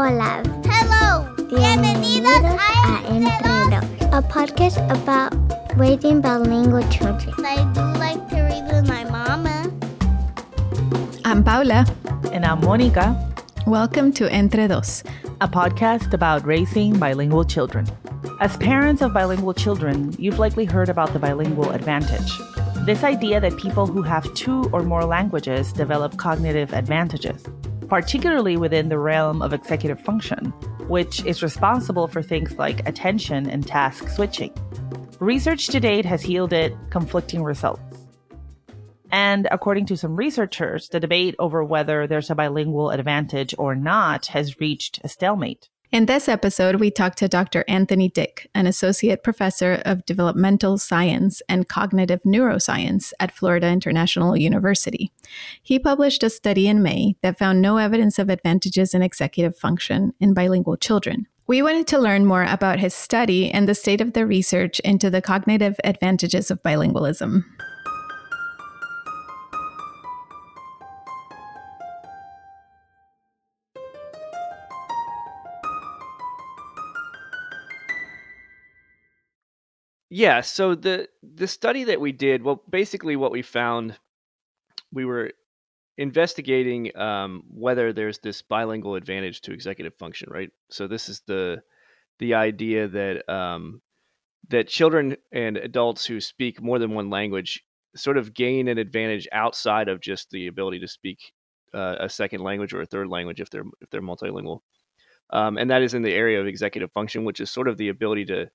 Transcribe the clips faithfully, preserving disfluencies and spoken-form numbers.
Hola. Hello. Bienvenidos a Entre Dos, a podcast about raising bilingual children. I do like to read with my mama. I'm Paula. And I'm Monica. Welcome to Entre Dos, a podcast about raising bilingual children. As parents of bilingual children, you've likely heard about the bilingual advantage. This idea that people who have two or more languages develop cognitive advantages, particularly within the realm of executive function, which is responsible for things like attention and task switching. Research to date has yielded conflicting results. And according to some researchers, the debate over whether there's a bilingual advantage or not has reached a stalemate. In this episode, we talked to Doctor Anthony Dick, an associate professor of developmental science and cognitive neuroscience at Florida International University. He published a study in May that found no evidence of advantages in executive function in bilingual children. We wanted to learn more about his study and the state of the research into the cognitive advantages of bilingualism. Yeah, so the the study that we did, well, basically what we found, we were investigating um, whether there's this bilingual advantage to executive function, right? So this is the the idea that um, that children and adults who speak more than one language sort of gain an advantage outside of just the ability to speak uh, a second language or a third language if they're if they're multilingual, um, and that is in the area of executive function, which is sort of the ability to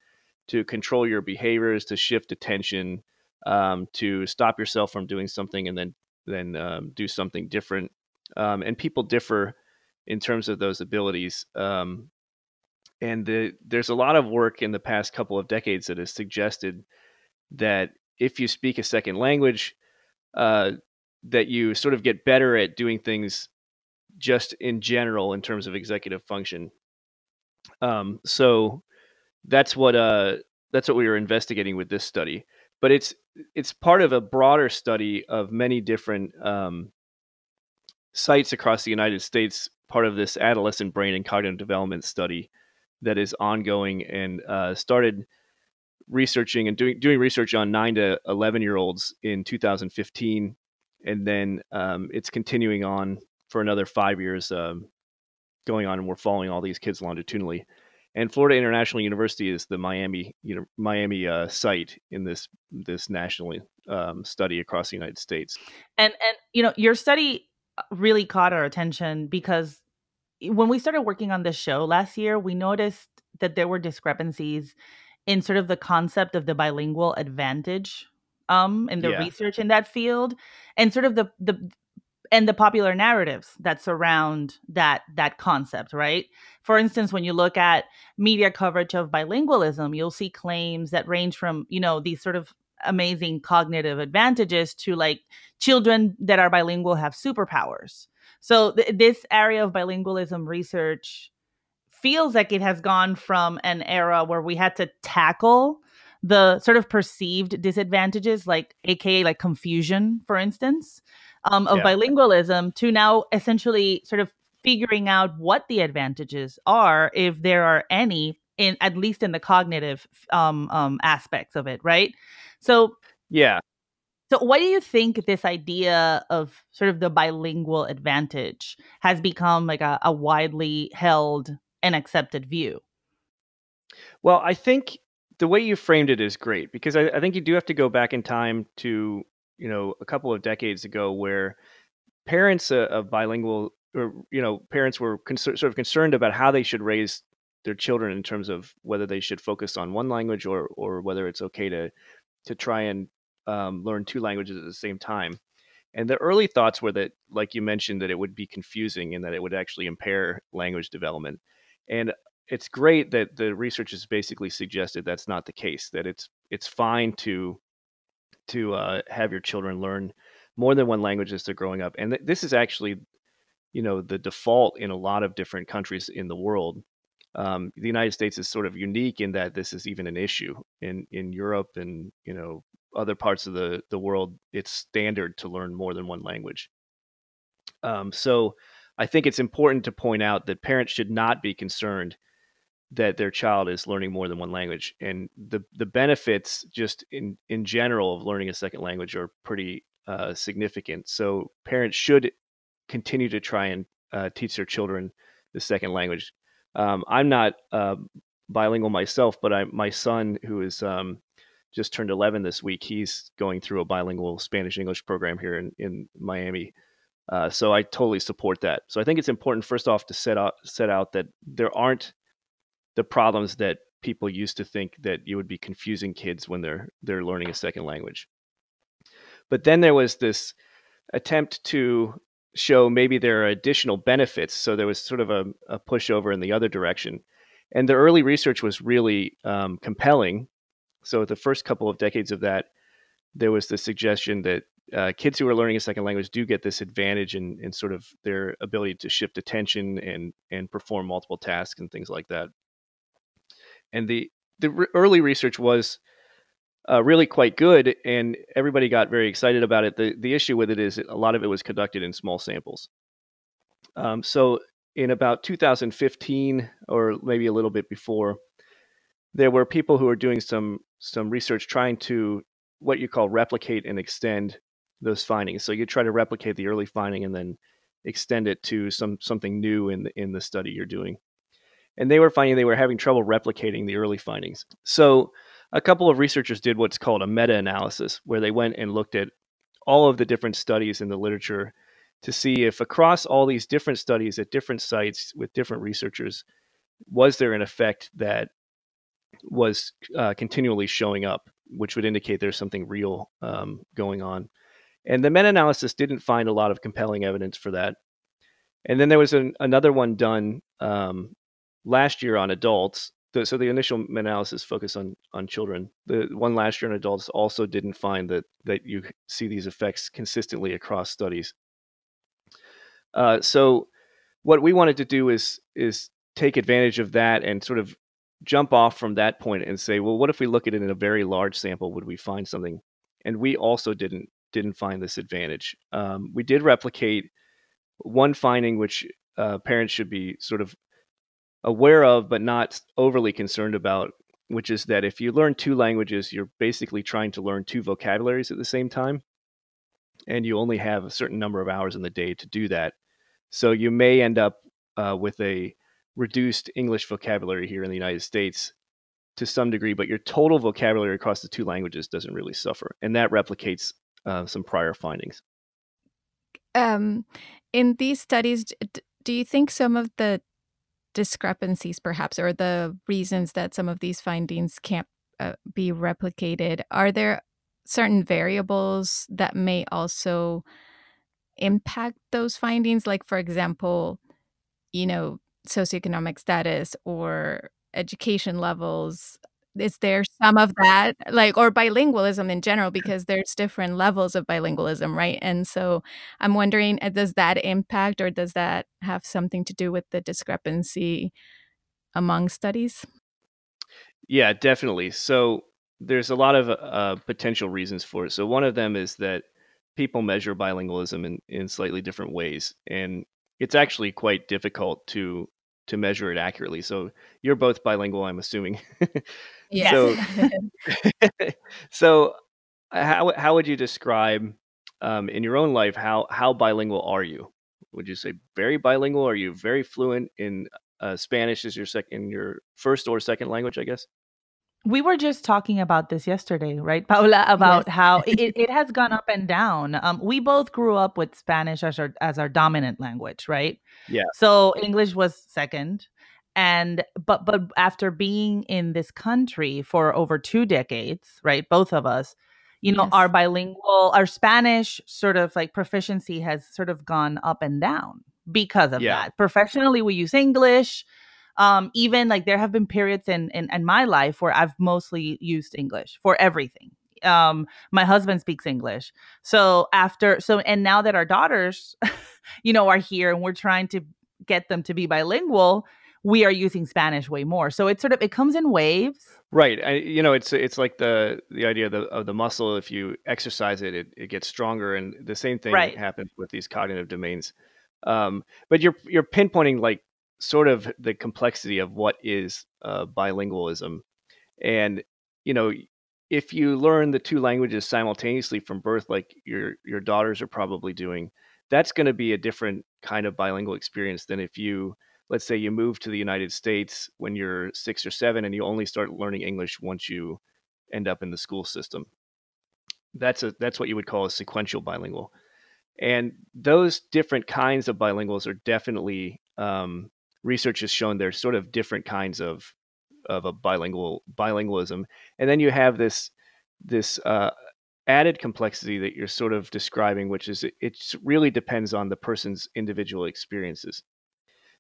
to control your behaviors, to shift attention, um, to stop yourself from doing something and then then um, do something different. Um, and people differ in terms of those abilities. Um, and the, there's a lot of work in the past couple of decades that has suggested that if you speak a second language, uh, that you sort of get better at doing things just in general in terms of executive function. Um, so... That's what uh that's what we were investigating with this study, but it's it's part of a broader study of many different um, sites across the United States. Part of this adolescent brain and cognitive development study that is ongoing and uh, started researching and doing doing research on nine to eleven year olds in two thousand fifteen, and then um, it's continuing on for another five years um, going on, and we're following all these kids longitudinally. And Florida International University is the Miami you know, Miami uh, site in this this national um, study across the United States. And and you know your study really caught our attention because when we started working on this show last year, we noticed that there were discrepancies in sort of the concept of the bilingual advantage um, in the yeah. research in that field, and sort of the the. And the popular narratives that surround that that concept, right? For instance, when you look at media coverage of bilingualism, you'll see claims that range from, you know, these sort of amazing cognitive advantages to like children that are bilingual have superpowers. So th- this area of bilingualism research feels like it has gone from an era where we had to tackle the sort of perceived disadvantages, like A K A like confusion, for instance, Um, of yeah. bilingualism to now essentially sort of figuring out what the advantages are, if there are any, in at least in the cognitive um, um, aspects of it, right? So yeah. So what do you think this idea of sort of the bilingual advantage has become like a, a widely held and accepted view? Well, I think the way you framed it is great, because I, I think you do have to go back in time to you know, a couple of decades ago where parents uh, of bilingual or, you know, parents were con- sort of concerned about how they should raise their children in terms of whether they should focus on one language or, or whether it's okay to, to try and um, learn two languages at the same time. And the early thoughts were that, like you mentioned, that it would be confusing and that it would actually impair language development. And it's great that the research has basically suggested that's not the case, that it's, it's fine to, to uh, have your children learn more than one language as they're growing up. And th- this is actually, you know, the default in a lot of different countries in the world. Um, the United States is sort of unique in that this is even an issue. In in Europe and, you know, other parts of the, the world, it's standard to learn more than one language. Um, so I think it's important to point out that parents should not be concerned that their child is learning more than one language. And the the benefits just in, in general of learning a second language are pretty uh, significant. So parents should continue to try and uh, teach their children the second language. Um, I'm not uh, bilingual myself, but I, my son, who is um, just turned eleven this week, he's going through a bilingual Spanish-English program here in, in Miami. Uh, so I totally support that. So I think it's important, first off, to set out, set out that there aren't the problems that people used to think, that you would be confusing kids when they're they're learning a second language. But then there was this attempt to show maybe there are additional benefits. So there was sort of a, a pushover in the other direction. And the early research was really um, compelling. So the first couple of decades of that, there was the suggestion that uh, kids who are learning a second language do get this advantage in, in sort of their ability to shift attention and, and perform multiple tasks and things like that. And the, the early research was uh, really quite good, and everybody got very excited about it. The, the issue with it is a lot of it was conducted in small samples. Um, so in about two thousand fifteen, or maybe a little bit before, there were people who were doing some, some research trying to what you call replicate and extend those findings. So you try to replicate the early finding and then extend it to some, something new in the, in the study you're doing. And they were finding they were having trouble replicating the early findings. So a couple of researchers did what's called a meta-analysis, where they went and looked at all of the different studies in the literature to see if across all these different studies at different sites with different researchers, was there an effect that was uh, continually showing up, which would indicate there's something real um, going on. And the meta-analysis didn't find a lot of compelling evidence for that. And then there was an, another one done um, last year on adults. So the initial analysis focused on on children. The one last year on adults also didn't find that that you see these effects consistently across studies. Uh, so what we wanted to do is is take advantage of that and sort of jump off from that point and say, well, what if we look at it in a very large sample? Would we find something? And we also didn't didn't find this advantage. Um, we did replicate one finding, which uh, parents should be sort of aware of, but not overly concerned about, which is that if you learn two languages, you're basically trying to learn two vocabularies at the same time. And you only have a certain number of hours in the day to do that. So you may end up uh, with a reduced English vocabulary here in the United States to some degree, but your total vocabulary across the two languages doesn't really suffer. And that replicates uh, some prior findings. Um, in these studies, do you think some of the discrepancies perhaps, or the reasons that some of these findings can't uh, be replicated, are there certain variables that may also impact those findings? Like, for example, you know, socioeconomic status or education levels, is there some of that, like, or bilingualism in general, because there's different levels of bilingualism, right? And so I'm wondering, does that impact, or does that have something to do with the discrepancy among studies? Yeah, definitely. So there's a lot of uh, potential reasons for it. So one of them is that people measure bilingualism in, in slightly different ways. And it's actually quite difficult to to measure it accurately. So you're both bilingual, I'm assuming. Yes. So, so how how would you describe um, in your own life, how, how bilingual are you? Would you say very bilingual? Are you very fluent in uh, Spanish as your second, your first or second language, I guess? We were just talking about this yesterday, right, Paula, about yes. how it, it has gone up and down. Um, we both grew up with Spanish as our as our dominant language, right? Yeah. So English was second. And but but after being in this country for over two decades, right, both of us, you know, yes. our bilingual, our Spanish sort of like proficiency has sort of gone up and down because of yeah. that. Professionally, we use English. Um, even like there have been periods in, in, in my life where I've mostly used English for everything. Um, my husband speaks English. So after, so, and now that our daughters, you know, are here and we're trying to get them to be bilingual, we are using Spanish way more. So it sort of, it comes in waves. Right. I, you know, it's, it's like the, the idea of the, of the muscle. If you exercise it, it, it gets stronger. And the same thing right. happens with these cognitive domains. Um, but you're you're pinpointing like sort of the complexity of what is uh, bilingualism, and you know, if you learn the two languages simultaneously from birth, like your your daughters are probably doing, that's going to be a different kind of bilingual experience than if you, let's say, you move to the United States when you're six or seven and you only start learning English once you end up in the school system. That's a that's what you would call a sequential bilingual. And those different kinds of bilinguals are definitely, um, research has shown there's sort of different kinds of of a bilingual bilingualism. And then you have this this uh, added complexity that you're sort of describing, which is it, it really depends on the person's individual experiences.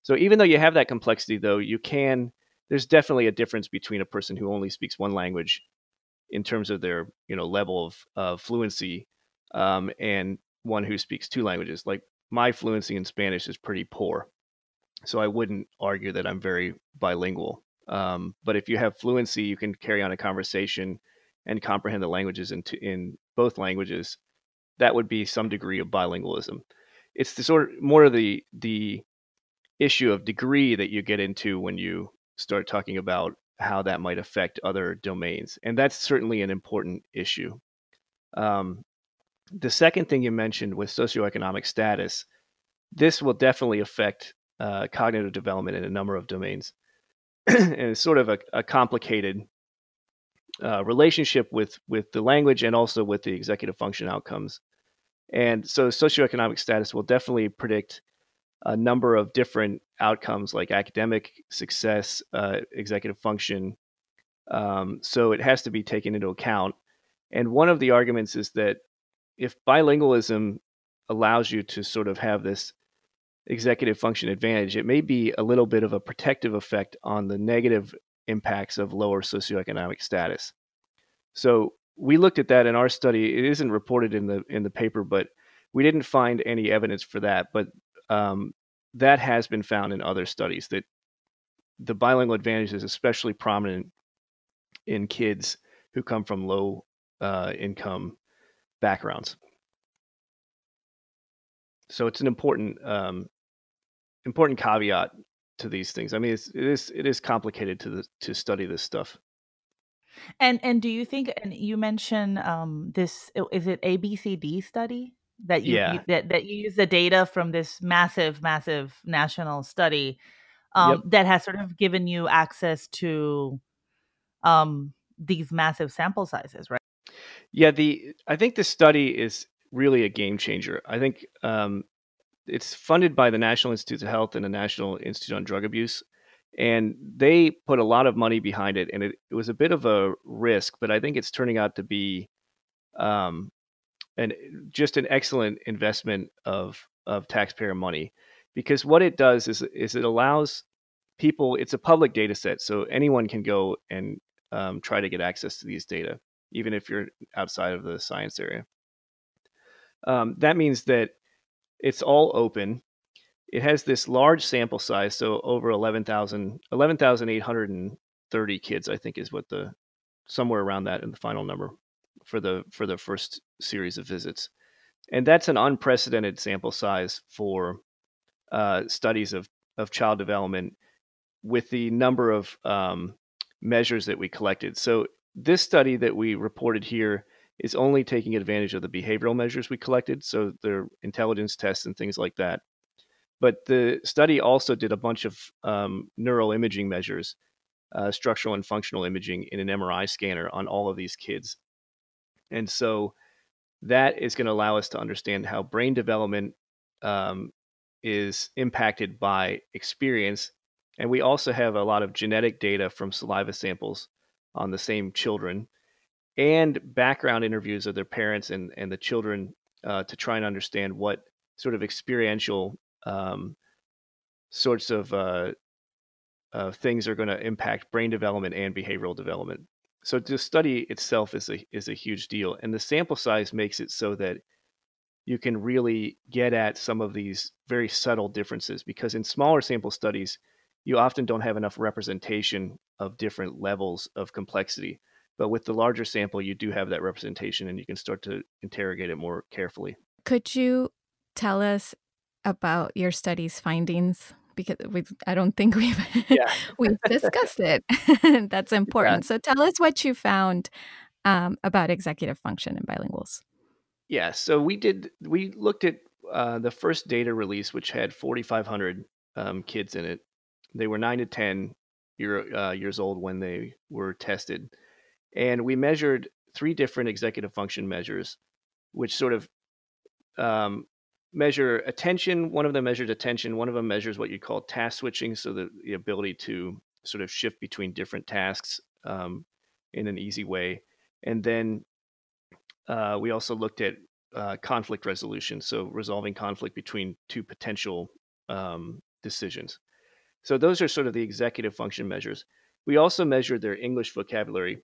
So even though you have that complexity, though, you can, there's definitely a difference between a person who only speaks one language in terms of their, you know, level of uh, fluency, um, and one who speaks two languages. Like my fluency in Spanish is pretty poor, so I wouldn't argue that I'm very bilingual. Um, but if you have fluency, you can carry on a conversation and comprehend the languages in, t- in both languages. That would be some degree of bilingualism. It's the sort of more of the the issue of degree that you get into when you start talking about how that might affect other domains. And that's certainly an important issue. Um, the second thing you mentioned with socioeconomic status, this will definitely affect uh, cognitive development in a number of domains. And it's sort of a, a complicated uh, relationship with, with the language and also with the executive function outcomes. And so socioeconomic status will definitely predict a number of different outcomes like academic success, uh, executive function. Um, so it has to be taken into account. And one of the arguments is that if bilingualism allows you to sort of have this executive function advantage, it may be a little bit of a protective effect on the negative impacts of lower socioeconomic status. So we looked at that in our study. It isn't reported in the in the paper, but we didn't find any evidence for that. But Um, that has been found in other studies that the bilingual advantage is especially prominent in kids who come from low uh, income backgrounds. So it's an important um, important caveat to these things. I mean, it's, it is it is complicated to the, to study this stuff. And and do you think? And you mentioned um, this. Is it A B C D study? That you, yeah. you that that you use the data from this massive, massive national study um, yep. that has sort of given you access to um, these massive sample sizes, right? Yeah, the I think the study is really a game changer. I think um, it's funded by the National Institutes of Health and the National Institute on Drug Abuse, and they put a lot of money behind it. And it, it was a bit of a risk, but I think it's turning out to be. Um, And just an excellent investment of of taxpayer money, because what it does is is it allows people. It's a public data set, so anyone can go and um, try to get access to these data, even if you're outside of the science area. Um, that means that it's all open. It has this large sample size, so over eleven thousand eight hundred thirty kids, I think, is what the somewhere around that in the final number. for the for the first series of visits. And that's an unprecedented sample size for uh, studies of, of child development with the number of um, measures that we collected. So this study that we reported here is only taking advantage of the behavioral measures we collected, so their intelligence tests and things like that. But the study also did a bunch of um, neuroimaging measures, uh, structural and functional imaging in an M R I scanner on all of these kids. And so that is going to allow us to understand how brain development um, is impacted by experience. And we also have a lot of genetic data from saliva samples on the same children and background interviews of their parents and, and the children uh, to try and understand what sort of experiential um, sorts of uh, uh, things are going to impact brain development and behavioral development. So the study itself is a is a huge deal, and the sample size makes it so that you can really get at some of these very subtle differences, because in smaller sample studies, you often don't have enough representation of different levels of complexity. But with the larger sample, you do have that representation and you can start to interrogate it more carefully. Could you tell us about your study's findings? Because we, I don't think we've yeah. we've discussed it. That's important. Yeah. So tell us what you found um, about executive function in bilinguals. Yeah. So we did. We looked at uh, the first data release, which had forty-five hundred um, kids in it. They were nine to ten year, uh, years old when they were tested, and we measured three different executive function measures, which sort of um, measure attention. One of them measures attention. One of them measures what you call task switching, so the, the ability to sort of shift between different tasks um, in an easy way. And then uh, we also looked at uh, conflict resolution, so resolving conflict between two potential um, decisions. So those are sort of the executive function measures. We also measured their English vocabulary.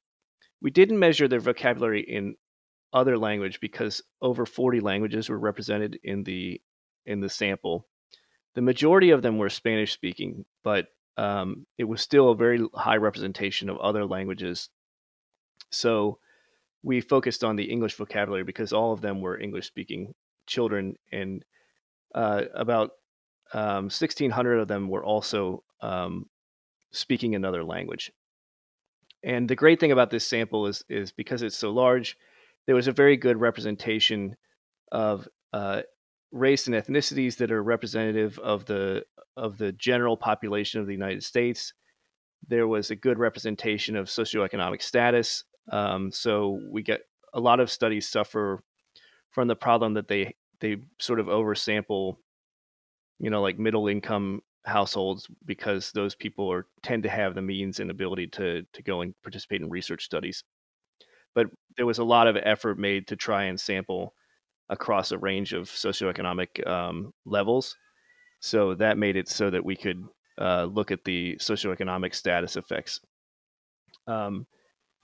We didn't measure their vocabulary in other language because over forty languages were represented in the in the sample. The majority of them were Spanish speaking, but um, it was still a very high representation of other languages. So we focused on the English vocabulary because all of them were English speaking children, and uh, about um, sixteen hundred of them were also um, speaking another language. And the great thing about this sample is, is because it's so large, there was a very good representation of uh, race and ethnicities that are representative of the of the general population of the United States. There was a good representation of socioeconomic status. Um, so we get a lot of studies suffer from the problem that they they sort of oversample, you know, like middle income households, because those people are tend to have the means and ability to to go and participate in research studies. But there was a lot of effort made to try and sample across a range of socioeconomic um, levels. So that made it so that we could uh, look at the socioeconomic status effects. Um,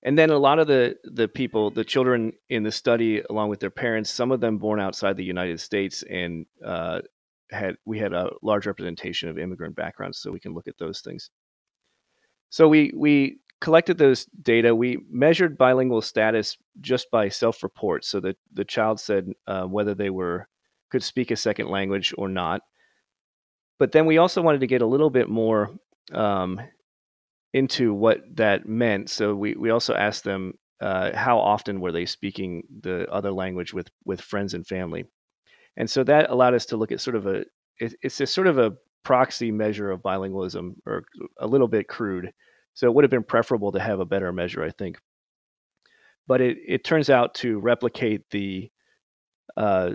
and then a lot of the, the people, the children in the study, along with their parents, some of them born outside the United States, and uh, had we had a large representation of immigrant backgrounds, so we can look at those things. So we we... collected those data. We measured bilingual status just by self-report, so that the child said uh, whether they were could speak a second language or not. But then we also wanted to get a little bit more um, into what that meant. So we we also asked them uh, how often were they speaking the other language with with friends and family, and so that allowed us to look at sort of a it, it's a sort of a proxy measure of bilingualism, or a little bit crude. So it would have been preferable to have a better measure, I think. But it, it turns out to replicate the uh,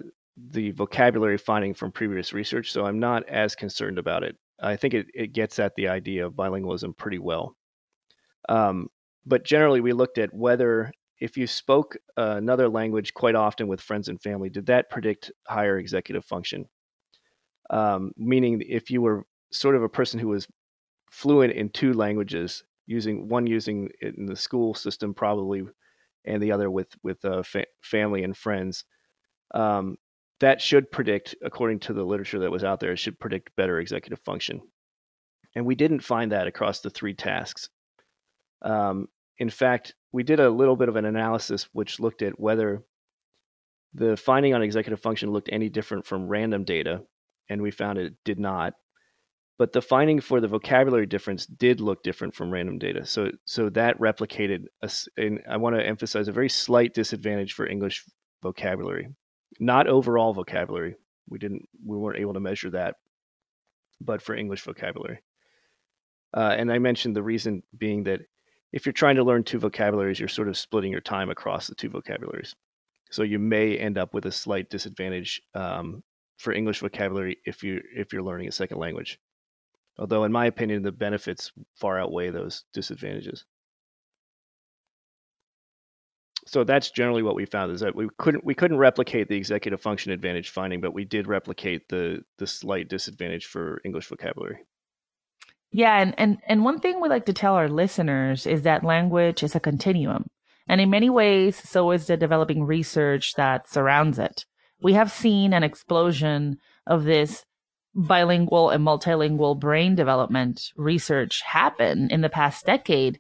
the vocabulary finding from previous research, so I'm not as concerned about it. I think it, it gets at the idea of bilingualism pretty well. Um, but generally, we looked at whether if you spoke uh, another language quite often with friends and family, did that predict higher executive function? Um, meaning if you were sort of a person who was fluent in two languages, using one using it in the school system probably, and the other with with uh, fa family and friends, um, that should predict, according to the literature that was out there, it should predict better executive function. And we didn't find that across the three tasks. Um, in fact, we did a little bit of an analysis which looked at whether the finding on executive function looked any different from random data, and we found it did not. But the finding for the vocabulary difference did look different from random data. So so that replicated, a, and I want to emphasize, a very slight disadvantage for English vocabulary, not overall vocabulary. We didn't, we weren't able to measure that, but for English vocabulary. Uh, and I mentioned the reason being that if you're trying to learn two vocabularies, you're sort of splitting your time across the two vocabularies. So you may end up with a slight disadvantage um, for English vocabulary if you if you're learning a second language. Although, in my opinion, the benefits far outweigh those disadvantages. So that's generally what we found, is that we couldn't we couldn't replicate the executive function advantage finding, but we did replicate the the slight disadvantage for English vocabulary. Yeah, and and and one thing we like to tell our listeners is that language is a continuum, and in many ways, so is the developing research that surrounds it. We have seen an explosion of this bilingual and multilingual brain development research happen in the past decade,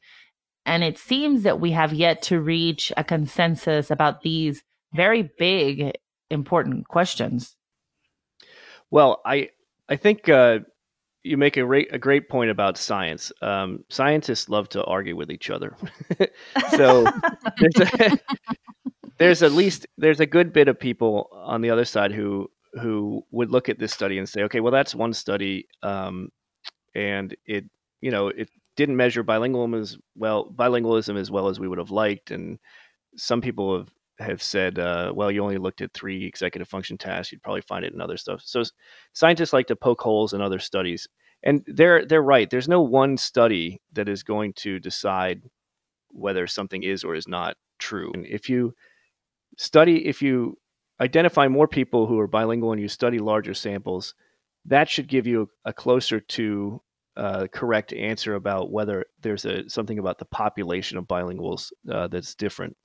and it seems that we have yet to reach a consensus about these very big, important questions. Well, I I think uh, you make a, re- a great point about science. Um, scientists love to argue with each other, so there's, a, there's at least there's a good bit of people on the other side who who would look at this study and say, okay, well, that's one study, um, and it you know it didn't measure bilingualism as well bilingualism as well as we would have liked, and some people have. have said, uh, well, you only looked at three executive function tasks. You'd probably find it in other stuff. So scientists like to poke holes in other studies, and they're, they're right. There's no one study that is going to decide whether something is or is not true. And if you study, if you identify more people who are bilingual and you study larger samples, that should give you a closer to uh, correct answer about whether there's a, something about the population of bilinguals uh, that's different.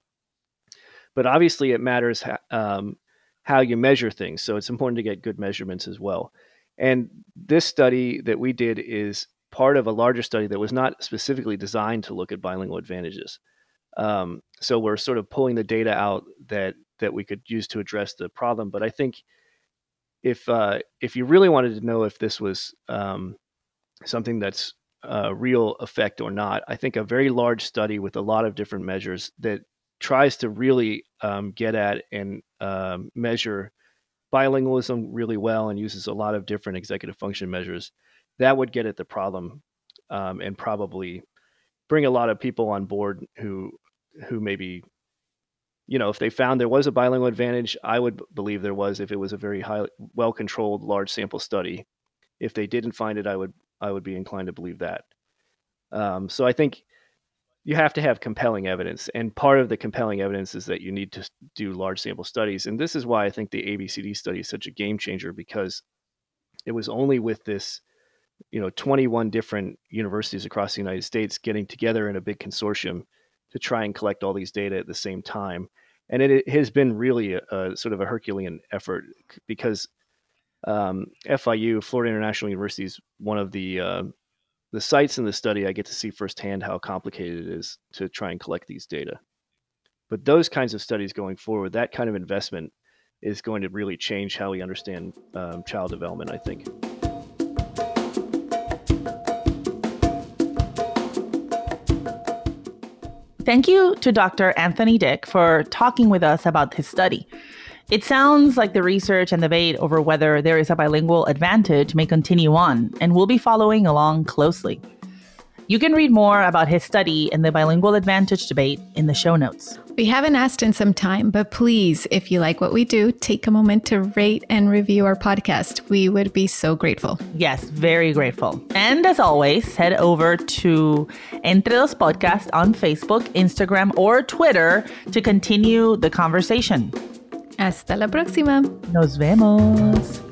But obviously, it matters ha- um, how you measure things. So it's important to get good measurements as well. And this study that we did is part of a larger study that was not specifically designed to look at bilingual advantages. Um, so we're sort of pulling the data out that that we could use to address the problem. But I think if uh, if you really wanted to know if this was um, something that's a real effect or not, I think a very large study with a lot of different measures that tries to really um, get at and um, measure bilingualism really well and uses a lot of different executive function measures, that would get at the problem um, and probably bring a lot of people on board who who maybe, you know, if they found there was a bilingual advantage, I would believe there was if it was a very high, well-controlled, large sample study. If they didn't find it, I would I would be inclined to believe that. Um, so I think you have to have compelling evidence. And part of the compelling evidence is that you need to do large sample studies. And this is why I think the A B C D study is such a game changer, because it was only with this, you know, twenty-one different universities across the United States getting together in a big consortium to try and collect all these data at the same time. And it, it has been really a, a sort of a Herculean effort, because um, F I U, Florida International University, is one of the, uh, the sites in the study. I get to see firsthand how complicated it is to try and collect these data. But those kinds of studies going forward, that kind of investment is going to really change how we understand um, child development, I think. Thank you to Doctor Anthony Dick for talking with us about his study. It sounds like the research and debate over whether there is a bilingual advantage may continue on, and we'll be following along closely. You can read more about his study and the bilingual advantage debate in the show notes. We haven't asked in some time, but please, if you like what we do, take a moment to rate and review our podcast. We would be so grateful. Yes, very grateful. And as always, head over to Entre Dos Podcast on Facebook, Instagram, or Twitter to continue the conversation. Hasta la próxima. Nos vemos.